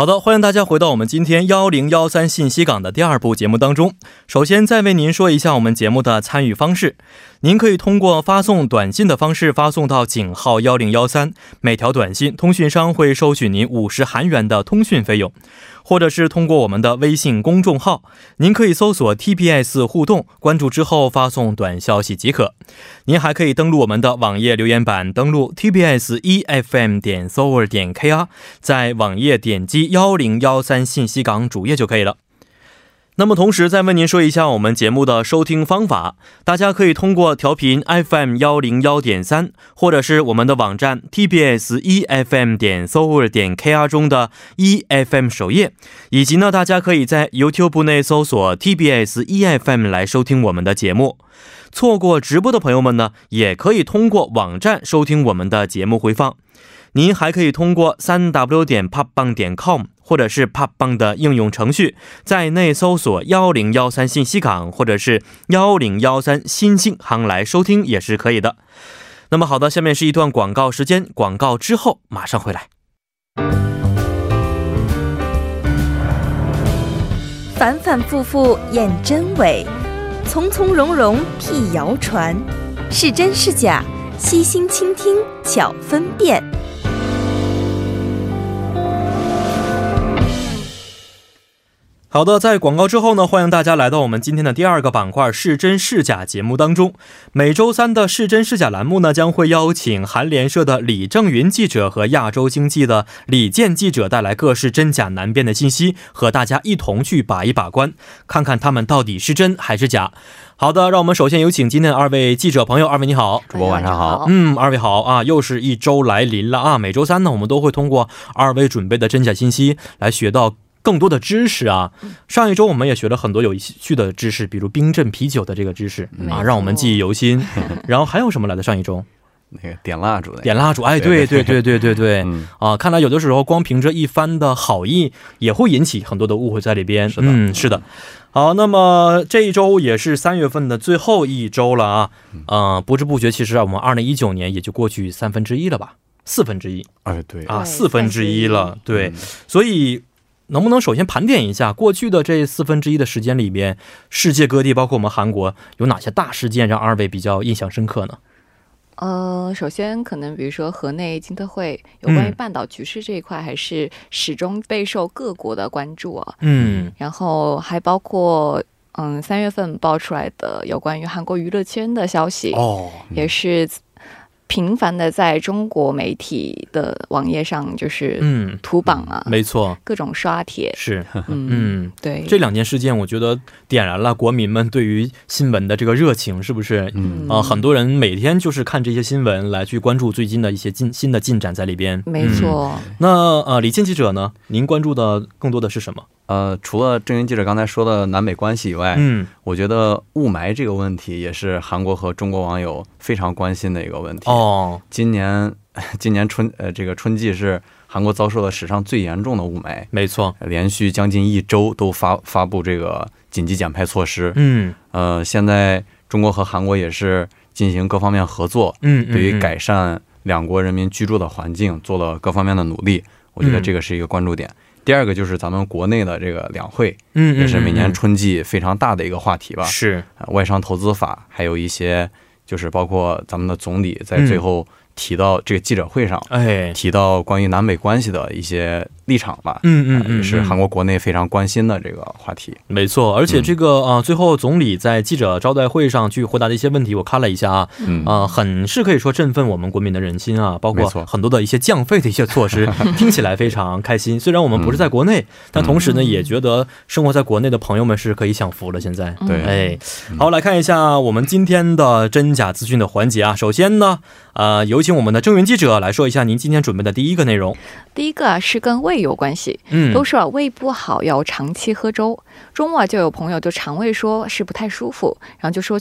好的，欢迎大家回到我们今天1013信息港的第二部节目当中。首先再为您说一下我们节目的参与方式， 您可以通过发送短信的方式发送到井号1013， 每条短信通讯商会收取您 50韩元的 通讯费用， 或者是通过我们的微信公众号， 您可以搜索 TBS 互动， 关注之后发送短消息即可。 您还可以登录我们的网页留言板， 登录 tbsefm.sover.kr， 在网页点击 1013信息港主页就可以了。 那么同时再问您说一下我们节目的收听方法， 大家可以通过调频 FM 101.3， 或者是我们的网站 tbsefm.sover.kr 中的 EFM 首页， 以及呢大家可以在 YouTube 内搜索 tbsefm 来收听我们的节目。 错过直播的朋友们呢， 也可以通过网站收听我们的节目回放。 您还可以通过 3w.popbang.com 或者是 popbang 的应用程序， 在内搜索 1013信息港 或者是 1013新星航 来收听也是可以的。 那么好的，下面是一段广告时间， 广告之后马上回来。 反反复复验真伪， 从从容容辟谣传， 是真是假， 悉心倾听巧分辨。 好的，在广告之后呢， 欢迎大家来到我们今天的第二个板块 是真是假节目当中。 每周三的是真是假栏目呢， 将会邀请韩联社的李正云记者和亚洲经济的李健记者 带来各式真假难辨的信息， 和大家一同去把一把关， 看看他们到底是真还是假。 好的，让我们首先有请今天的2位记者朋友。 2位你好。 主播晚上好。 2位好啊， 又是一周来临了啊。 每周三呢， 我们都会通过2位准备的真假信息 来学到 更多的知识啊，上一周我们也学了很多有趣的知识， 比如冰镇啤酒的这个知识啊，让我们记忆犹新。然后还有什么来的上一周？ 那个点蜡烛的，点蜡烛，哎对对对对对对啊，看来有的时候光凭着一番的好意也会引起很多的误会在里边。嗯，是的。好，那么这一周也是3月份的最后一周了啊，不知不觉其实我们2019年也就过去1/4了吧， 1/4， 4分之一了，对。 所以 能不能首先盘点一下 过去的这1/4的时间里边， 世界各地包括我们韩国 有哪些大事件让2位比较印象深刻呢？ 首先可能比如说河内金特会有关于半岛局势这一块还是始终备受各国的关注啊，然后还包括 3月份爆出来的有关于韩国娱乐圈的消息，也是 频繁的在中国媒体的网页上就是图榜啊，没错，各种刷帖是，嗯，对，这2件事件我觉得点燃了国民们对于新闻的这个热情，是不是？嗯，很多人每天就是看这些新闻来去关注最近的一些新的进展在里边。没错。那李健记者呢，您关注的更多的是什么？ 除了郑云记者刚才说的南北关系以外，我觉得雾霾这个问题也是韩国和中国网友非常关心的一个问题。今年春这个春季是韩国遭受了史上最严重的雾霾， 没错，连续将近1周都发布这个紧急减排措施。现在中国和韩国也是进行各方面合作，对于改善两国人民居住的环境做了各方面的努力， 我觉得这个是一个关注点。 第二个就是咱们国内的这个两会也是每年春季非常大的一个话题吧，是外商投资法还有一些就是包括咱们的总理在最后提到这个记者会上提到关于南北关系的一些立场吧，是韩国国内非常关心的这个话题。没错，而且这个最后总理在记者招待会上去回答的一些问题，我看了一下，很是可以说振奋我们国民的人心啊，包括很多的一些降费的一些措施，听起来非常开心。虽然我们不是在国内，但同时呢也觉得生活在国内的朋友们是可以享福了。现在对，好，来看一下我们今天的真假资讯的环节啊。首先呢，有请我们的郑云记者来说一下您今天准备的第一个内容。第一个是跟胃有关系，都说胃不好要长期喝粥，周末就有朋友就肠胃说 是不太舒服，然后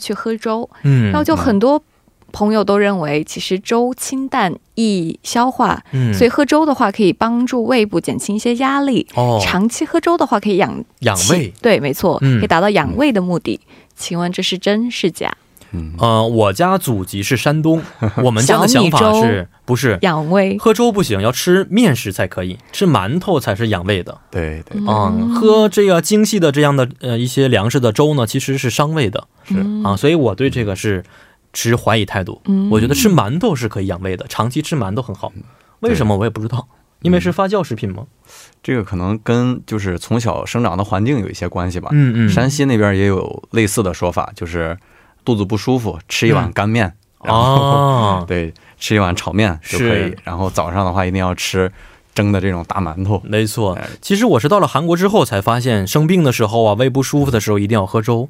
就很多朋友都认为其实粥清淡易消化，所以喝粥的话可以帮助胃部减轻一些压力，长期喝粥的话可以养胃，对没错，可以达到养胃的目的。请问这是真是假？我家祖籍是山东，我们家的想法是不是养胃，喝粥不行，要吃面食才可以，吃馒头才是养胃的。对，喝这个精细的这样的一些粮食的粥呢，其实是伤胃的。所以我对这个是持怀疑态度，我觉得吃馒头是可以养胃的，长期吃馒头很好。 为什么我也不知道，因为是发酵食品吗？这个可能跟就是从小生长的环境有一些关系吧。山西那边也有类似的说法，就是肚子不舒服吃一碗干面，对，吃一碗炒面就可以，然后早上的话一定要吃 蒸的这种大馒头。没错，其实我是到了韩国之后才发现，生病的时候啊，胃不舒服的时候一定要喝粥。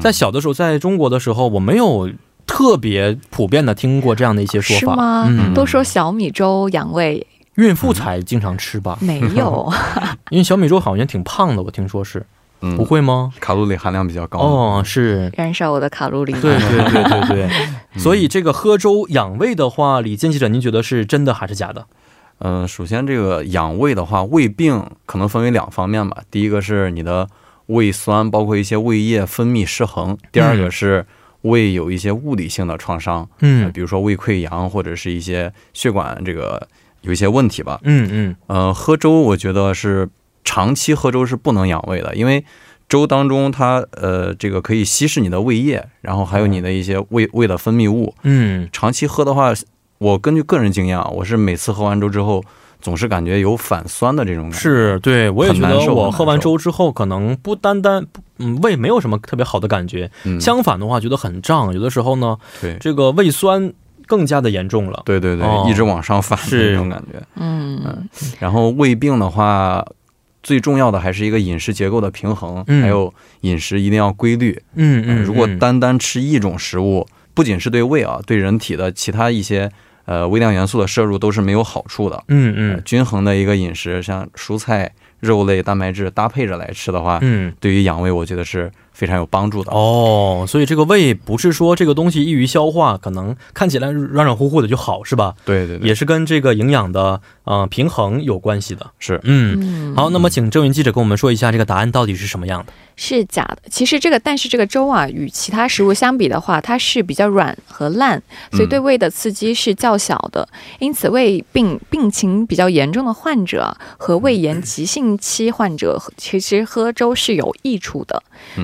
在小的时候，在中国的时候我没有 特别普遍的听过这样的一些说法。都说小米粥养胃，孕妇才经常吃吧？没有，因为小米粥好像挺胖的，我听说是不会吗？卡路里含量比较高。是，燃烧我的卡路里。对对对对，所以这个喝粥养胃的话，里间记者您觉得是真的还是假的？首先这个养胃的话胃病可能分为两方面吧，第一个是你的胃酸包括一些胃液分泌失衡，第二个是 胃有一些物理性的创伤，比如说胃溃疡或者是一些血管这个有一些问题吧。喝粥我觉得是长期喝粥是不能养胃的，因为粥当中它可以稀释你的胃液，然后还有你的一些胃的分泌物。长期喝的话，我根据个人经验啊，我是每次喝完粥之后 总是感觉有反酸的这种感觉。是，对，我也觉得我喝完粥之后可能不单单胃没有什么特别好的感觉，相反的话觉得很胀，有的时候呢这个胃酸更加的严重了。对对对，一直往上反这种感觉。然后胃病的话最重要的还是一个饮食结构的平衡，还有饮食一定要规律。如果单单吃一种食物，不仅是对胃啊，对人体的其他一些 微量元素的摄入都是没有好处的。均衡的一个饮食，像蔬菜肉类蛋白质搭配着来吃的话，对于养胃我觉得是非常有帮助的。哦，所以这个胃不是说这个东西一鱼消化，可能看起来软软乎乎的就好，是吧？对对对，也是跟这个营养的平衡有关系的。是，好，那么请郑云记者跟我们说一下这个答案到底是什么样的。 是假的，其实这个但是这个粥啊与其他食物相比的话，它是比较软和烂，所以对胃的刺激是较小的，因此胃病情比较严重的患者和胃炎急性期患者其实喝粥是有益处的。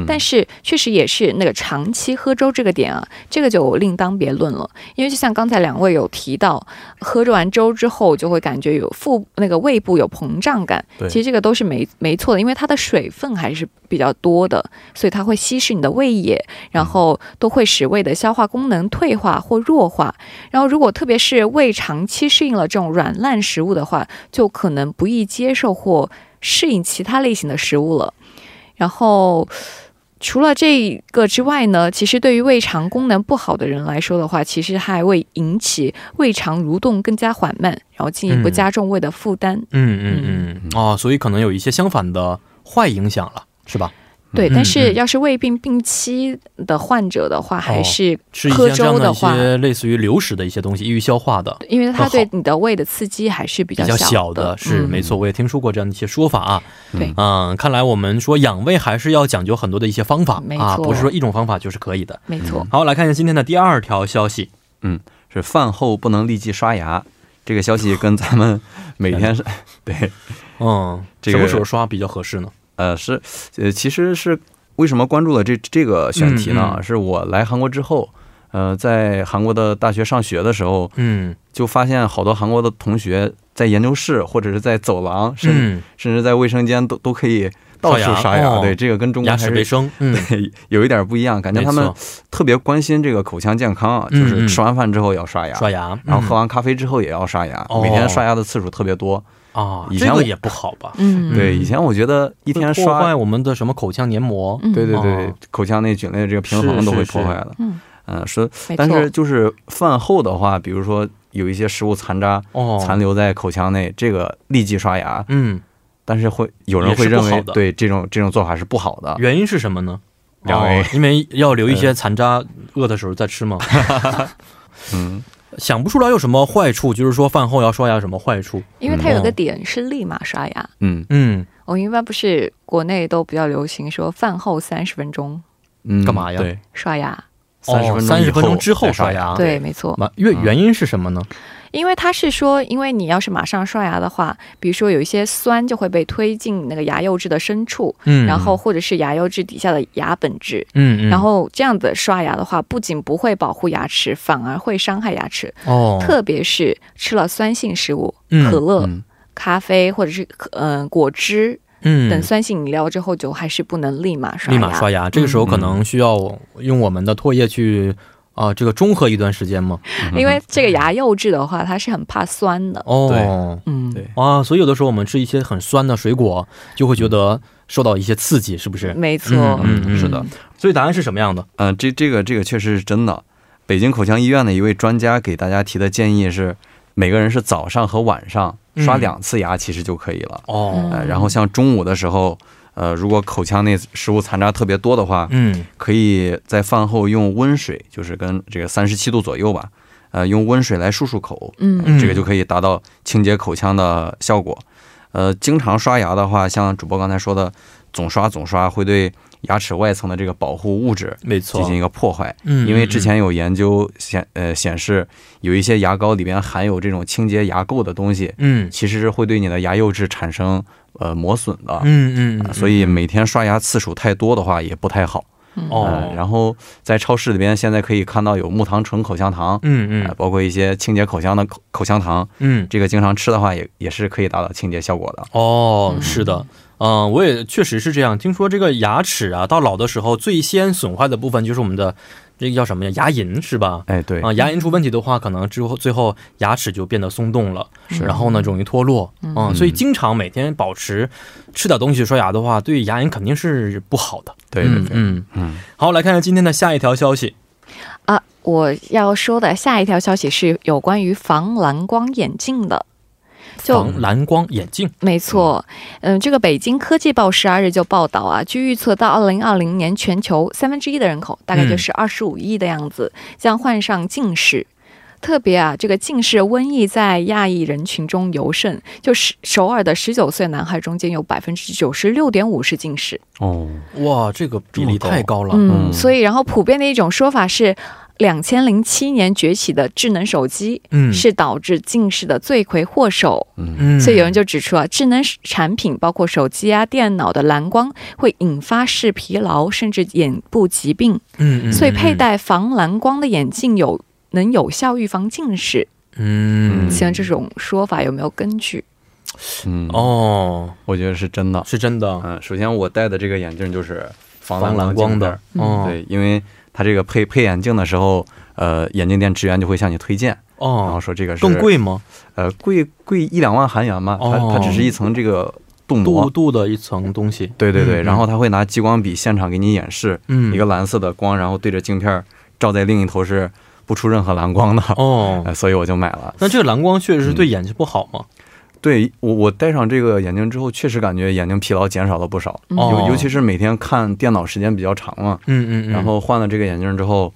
但是确实也是那个长期喝粥这个点啊，这个就令当别论了，因为就像刚才两位有提到喝粥完粥之后就会感觉有负那个胃部有膨胀感，其实这个都是没错的，因为它的水分还是 比较多的，所以它会稀释你的胃液，然后都会使胃的消化功能退化或弱化。然后如果特别是胃长期适应了这种软烂食物的话，就可能不易接受或适应其他类型的食物了。然后 除了这个之外呢，其实对于胃肠功能不好的人来说的话，其实还胃引起胃肠蠕动更加缓慢，然后进一步加重胃的负担。所以可能有一些相反的坏影响了，是吧？ 对，但是要是胃病病期的患者的话，还是喝粥的话，因为它对你的胃的刺激还是比较小的，是没错，我也听说过这样的一些说法啊。看来我们说养胃还是要讲究很多的一些方法啊，不是说一种方法就是可以的。没错。好，来看一下今天的第二条消息。是饭后不能立即刷牙，这个消息跟咱们每天对，什么时候刷比较合适呢？ 其实是为什么关注了这个选题呢？是我来韩国之后，在韩国的大学上学的时候就发现好多韩国的同学在研究室或者是在走廊，甚至在卫生间都可以倒牙，有一点不一样，感觉他们特别关心这个口腔健康啊，就是吃完饭之后也要刷牙，刷牙，然后喝完咖啡之后也要刷牙，每天刷牙的次数特别多。以前我觉得一天刷我们的什么口腔黏膜，对对对，口腔内菌类这个平衡都会破坏了。但是就是饭后的话，比如说有一些食物残渣残留在口腔内，这个立即刷牙，但是会有人会认为对这种做法是不好的。原因是什么呢？因为要留一些残渣恶的时候再吃吗？嗯， 想不出来有什么坏处，就是说饭后要刷牙什么坏处。因为它有个点是立马刷牙。嗯，我一般不是国内都比较流行说饭后30分钟干嘛呀？刷牙。30分钟之后刷牙。对，没错。因为它是说因为你要是马上刷牙的话，比如说有一些酸就会被推进那个牙釉质的深处，然后或者是牙釉质底下的牙本质，然后这样子刷牙的话不仅不会保护牙齿，反而会伤害牙齿。特别是吃了酸性食物，可乐、咖啡或者是果汁 等酸性饮料之后就还是不能立马刷牙。这个时候可能需要用我们的唾液去这个中和一段时间嘛，因为这个牙釉质的话它是很怕酸的。对，所以有的时候我们吃一些很酸的水果就会觉得受到一些刺激，是不是？没错，是的。所以答案是什么样的？这个确实是真的，北京口腔医院的一位专家给大家提的建议是 每个人是早上和晚上刷2次牙其实就可以了。然后像中午的时候，如果口腔内食物残渣特别多的话，可以在饭后用温水，就是跟这个37度左右吧，用温水来漱漱口，这个就可以达到清洁口腔的效果。经常刷牙的话像主播刚才说的总刷会对 牙齿外层的这个保护物质进行一个破坏，因为之前有研究显示有一些牙膏里边含有这种清洁牙垢的东西，其实是会对你的牙釉质产生磨损的，所以每天刷牙次数太多的话也不太好。然后再超市里边现在可以看到有木糖醇口香糖，包括一些清洁口腔的口香糖，这个经常吃的话也是可以达到清洁效果的。哦，是的。 我也确实是这样，听说这个牙齿啊到老的时候最先损坏的部分就是我们的这个叫什么牙龈是吧？哎，对，牙龈出问题的话可能之后最后牙齿就变得松动了，然后呢容易脱落，所以经常每天保持吃点东西刷牙的话对牙龈肯定是不好的。对，好，来看看今天的下一条消息。 我要说的下一条消息是有关于防蓝光眼镜的。 蓝光眼镜没错。这个北京科技报 12日 就报道，据预测到 2020年 全球 1/3 的人口， 大概就是 25亿 的样子，将患上近视。 特别，这个近视瘟疫在亚裔人群中尤甚， 就首尔的19岁男孩中间有96.5%近视。 哇，这个比例太高了。所以然后普遍的一种说法是 2007年 崛起的智能手机是导致近视的罪魁祸首。所以有人就指出，智能产品包括手机啊、电脑的蓝光会引发视疲劳甚至眼部疾病，所以佩戴防蓝光的眼镜能有效预防近视。请问这种说法有没有根据？ 我觉得是真的。是真的。首先我戴的这个眼镜就是防蓝光的，对，因为 它这个配眼镜的时候，眼镜店职员就会向你推荐。 然后说这个是更贵吗？贵1-2万韩元嘛。 它只是一层这个镀膜的一层东西。 对对对，然后他会拿激光笔现场给你演示一个蓝色的光，然后对着镜片照在另一头是不出任何蓝光的，所以我就买了。那这个蓝光确实是对眼睛不好吗？ 对，我戴上这个眼镜之后确实感觉眼睛疲劳减少了不少，尤其是每天看电脑时间比较长了，然后换了这个眼镜之后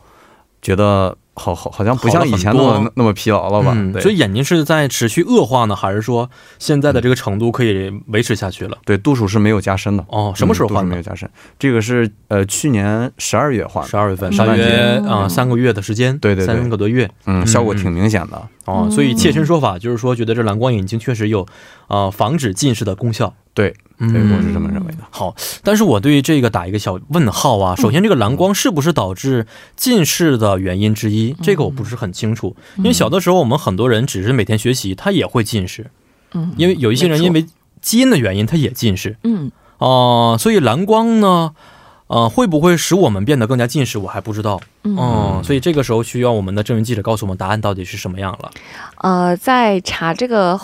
觉得好像不像以前那么疲劳了吧。所以眼睛是在持续恶化呢，还是说现在的这个程度可以维持下去了？对，度数是没有加深的，什么时候换的？这个是去年12月换的，12月份，3个月的时间，对，3个多月，效果挺明显的。 所以切身说法就是说觉得这蓝光眼睛确实有防止近视的功效。对，我是这么认为的。好，但是我对这个打一个小问号啊，首先这个蓝光是不是导致近视的原因之一，这个我不是很清楚，因为小的时候我们很多人只是每天学习他也会近视，因为有一些人因为基因的原因他也近视。所以蓝光呢 会不会使我们变得更加近视，我还不知道。所以这个时候需要我们的政治记者告诉我们答案到底是什么样了。在查这个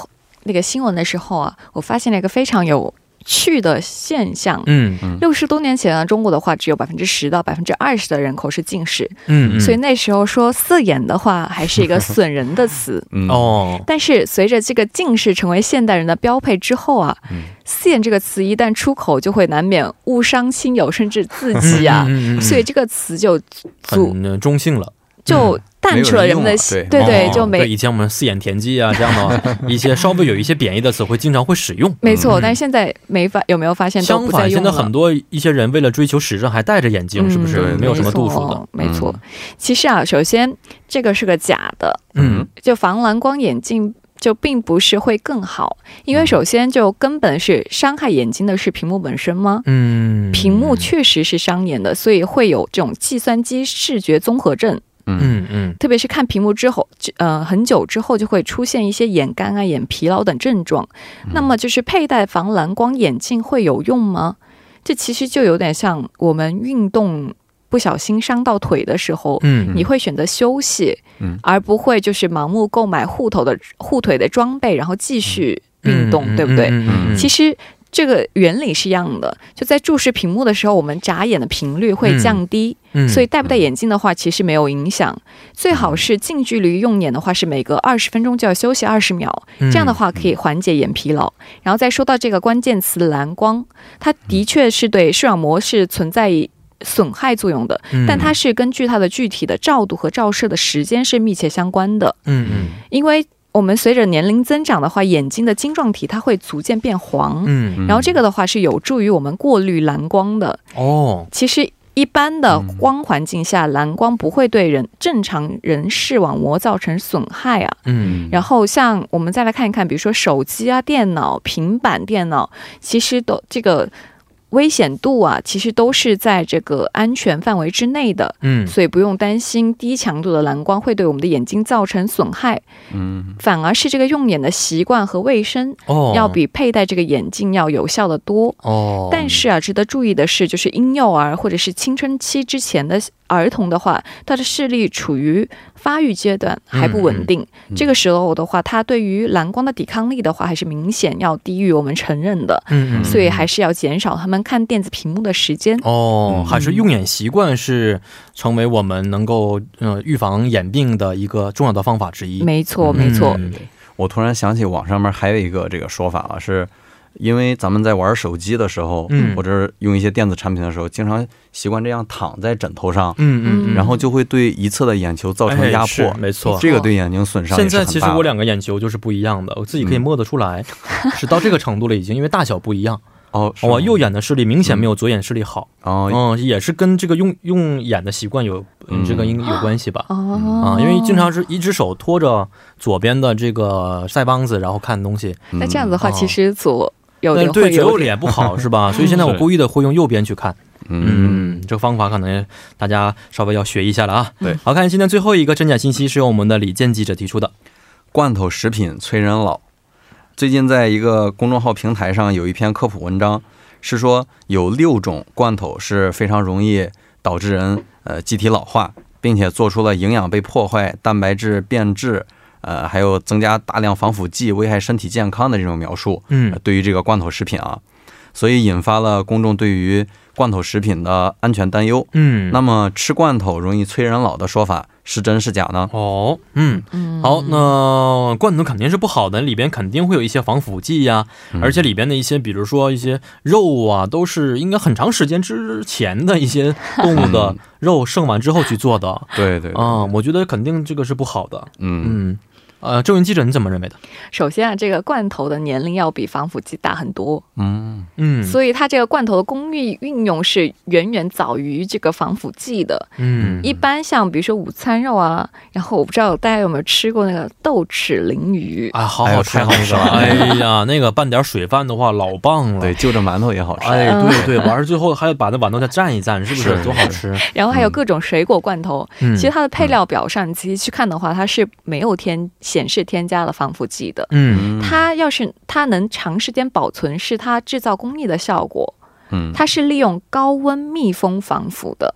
那个新闻的时候啊，我发现了一个非常有趣的现象。 60多年前中国的话只有 10%到20% 的人口是近视， 所以那时候说四眼的话还是一个损人的词。 但是随着这个近视成为现代人的标配之后啊， 四眼这个词一旦出口就会难免误伤亲友甚至自己啊，所以这个词就中性了。就淡出了人们的，对对，就没有用了。对，以前我们四眼田鸡啊这样的一些稍微有一些贬义的词汇经常会使用，没错，但现在没法有没有发现都不再用。没错，其实啊，首先这个是个假的，就防蓝光眼镜 就并不是会更好，因为首先就根本是伤害眼睛的是屏幕本身吗？屏幕确实是伤眼的，所以会有这种计算机视觉综合症。特别是看屏幕之后很久之后就会出现一些眼干啊眼疲劳等症状。那么就是佩戴防蓝光眼镜会有用吗？这其实就有点像我们运动 不小心伤到腿的时候，你会选择休息而不会就是盲目购买护头的护腿的装备然后继续运动，对不对？其实这个原理是一样的，就在注视屏幕的时候我们眨眼的频率会降低，所以戴不戴眼镜的话其实没有影响，最好是近距离用眼的话是每个20分钟就要休息20秒，这样的话可以缓解眼疲劳。然后再说到这个关键词蓝光，它的确是对视网膜是存在 损害作用的，但它是跟据它的具体的照度和照射的时间是密切相关的。因为我们随着年龄增长的话，眼睛的晶状体它会逐渐变黄，然后这个的话是有助于我们过滤蓝光的。其实 一般的光环境下蓝光不会对正常人视网膜造成损害啊。然后像我们再来看一看，比如说手机啊电脑平板电脑，其实都这个 危险度啊其实都是在这个安全范围之内的，所以不用担心低强度的蓝光会对我们的眼睛造成损害，反而是这个用眼的习惯和卫生要比佩戴这个眼镜要有效的多。但是啊值得注意的是，就是婴幼儿或者是青春期之前的 儿童的话，他的视力处于发育阶段还不稳定，这个时候的话他对于蓝光的抵抗力的话还是明显要低于我们成人的，所以还是要减少，他们看电子屏幕的时间。还是用眼习惯是成为我们能够预防眼病的一个重要的方法之一。没错没错，我突然想起网上面还有一个这个说法了，是 因为咱们在玩手机的时候或者用一些电子产品的时候经常习惯这样躺在枕头上，然后就会对一侧的眼球造成压迫，这个对眼睛损伤是很大。现在其实我两个眼球就是不一样的，我自己可以摸得出来，是到这个程度了已经，因为大小不一样。 哦，我右眼的视力明显没有左眼视力好，也是跟这个用眼的习惯有这个有关系吧。因为经常是一只手托着左边的这个腮帮子，然后看东西，那这样子的话其实左右的会有脸不好是吧？所以现在我估计的会用右边去看。这个方法可能大家稍微要学一下了啊。好，看今天最后一个真假信息是由我们的李健记者提出的。罐头食品催人老， 最近在一个公众号平台上有一篇科普文章，是说有6种罐头是非常容易导致人集体老化并且做出了营养被破坏蛋白质变质还有增加大量防腐剂危害身体健康的这种描述，对于这个罐头食品啊，所以引发了公众对于罐头食品的安全担忧。那么吃罐头容易催人老的说法 是真是假呢？哦，嗯，好，那罐头肯定是不好的，里边肯定会有一些防腐剂呀，而且里边的一些比如说一些肉啊都是应该很长时间之前的一些动物的肉剩完之后去做的。对对，我觉得肯定这个是不好的。郑云基准你怎么认为的？ 首先啊，这个罐头的年龄要比防腐剂大很多。嗯嗯，所以它这个罐头的工艺运用是远远早于这个防腐剂的。一般像比如说午餐肉啊，然后我不知道大家有没有吃过那个豆豉鲮鱼啊，好好吃，哎呀那个拌点水饭的话老棒了，对，就着馒头也好吃，哎对对，完了之后还有把那把它蘸一蘸，是不是多好吃？然后还有各种水果罐头，其实它的配料表上其实看的话它是没有 显示添加了防腐剂的，它要是它能长时间保存是它制造工艺的效果，它是利用高温密封防腐的。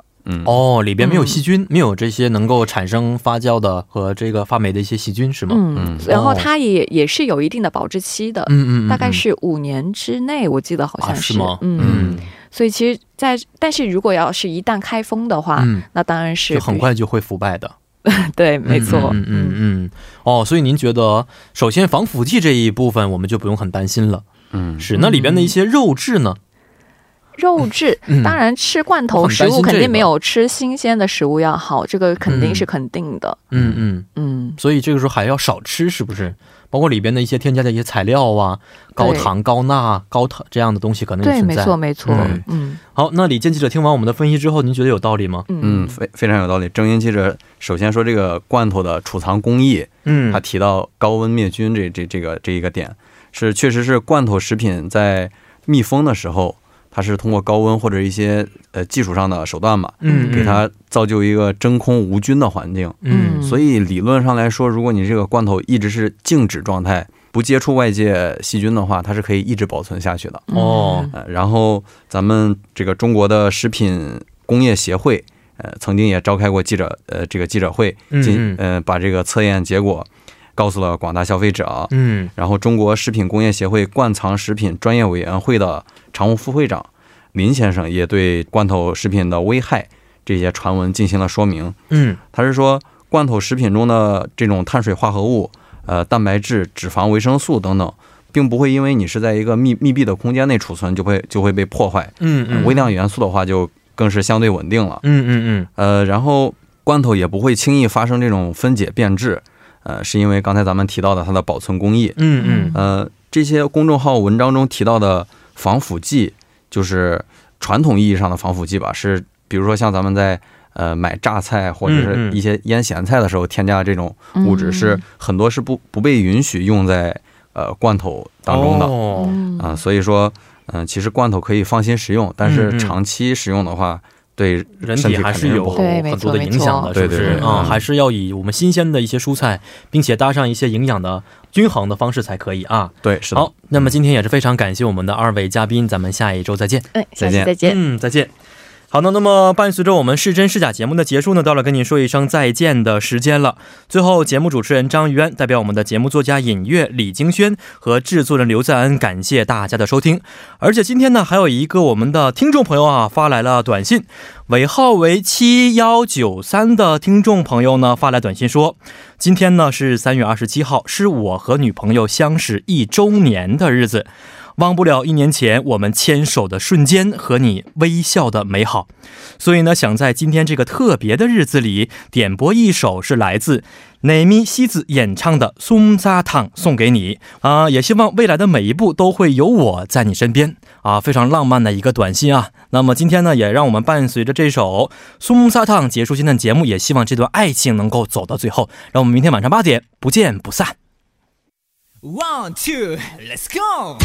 里边没有细菌没有这些能够产生发酵的和这个发霉的一些细菌是吗？然后它也是有一定的保质期的，大概是5年之内我记得好像是。所以其实但是如果要是一旦开封的话那当然是很快就会腐败的。对没错。所以您觉得首先防腐剂这一部分我们就不用很担心了。是那里边的一些肉质呢？肉质当然吃罐头食物肯定没有吃新鲜的食物要好，这个肯定是肯定的。所以这个时候还要少吃，是不是？包括里边的一些添加剂材料啊、高糖高钠高这样的东西可能也存在。对，没错没错。好，那李健记者听完我们的分析之后，您觉得有道理吗？嗯，非常有道理。郑源记者首先说这个罐头的储藏工艺它提到高温灭菌这个这个点是确实是罐头食品在密封的时候 它是通过高温或者一些技术上的手段嘛，给它造就一个真空无菌的环境。所以理论上来说，如果你这个罐头一直是静止状态，不接触外界细菌的话，它是可以一直保存下去的。然后咱们这个中国的食品工业协会曾经也召开过记者会，这个记者会，把这个测验结果告诉了广大消费者。然后中国食品工业协会灌藏食品专业委员会的 常务副会长林先生也对罐头食品的危害这些传闻进行了说明。他是说罐头食品中的这种碳水化合物蛋白质、脂肪维生素等等并不会因为你是在一个密闭的空间内储存就会被破坏，微量元素的话就更是相对稳定了。然后罐头也不会轻易发生这种分解变质，是因为刚才咱们提到的它的保存工艺。而这些公众号文章中提到的防腐剂 就是传统意义上的防腐剂吧，是比如说像咱们在买榨菜或者是一些腌咸菜的时候添加这种物质是很多是不被允许用在罐头当中的，所以说其实罐头可以放心食用，但是长期使用的话对身体还是有很多的影响的， 均衡的方式才可以啊。对，好，那么今天也是非常感谢我们的二位嘉宾，咱们下一周再见。再见，再见。好的，那么伴随着我们试真试假节目的结束呢，到了跟你说一声再见的时间了。最后节目主持人张媛代表我们的节目作家尹月、李京轩和制作人刘在恩感谢大家的收听。而且今天呢还有一个我们的听众朋友啊发来了短信， 尾号为7193的听众朋友呢 发来短信说今天呢是3月27号， 是我和女朋友相识1周年的日子， 忘不了1年前我们牵手的瞬间和你微笑的美好， 所以呢想在今天这个特别的日子里点播一首是来自 奈米西子演唱的松扎烫送给你 也希望未来的每一步都会有我在你身边，非常浪漫的一个短信啊。 那么今天呢也让我们伴随着这首松扎烫结束今天的节目， 也希望这段爱情能够走到最后。 让我们明天晚上8点不见不散。 1, 2, let's go!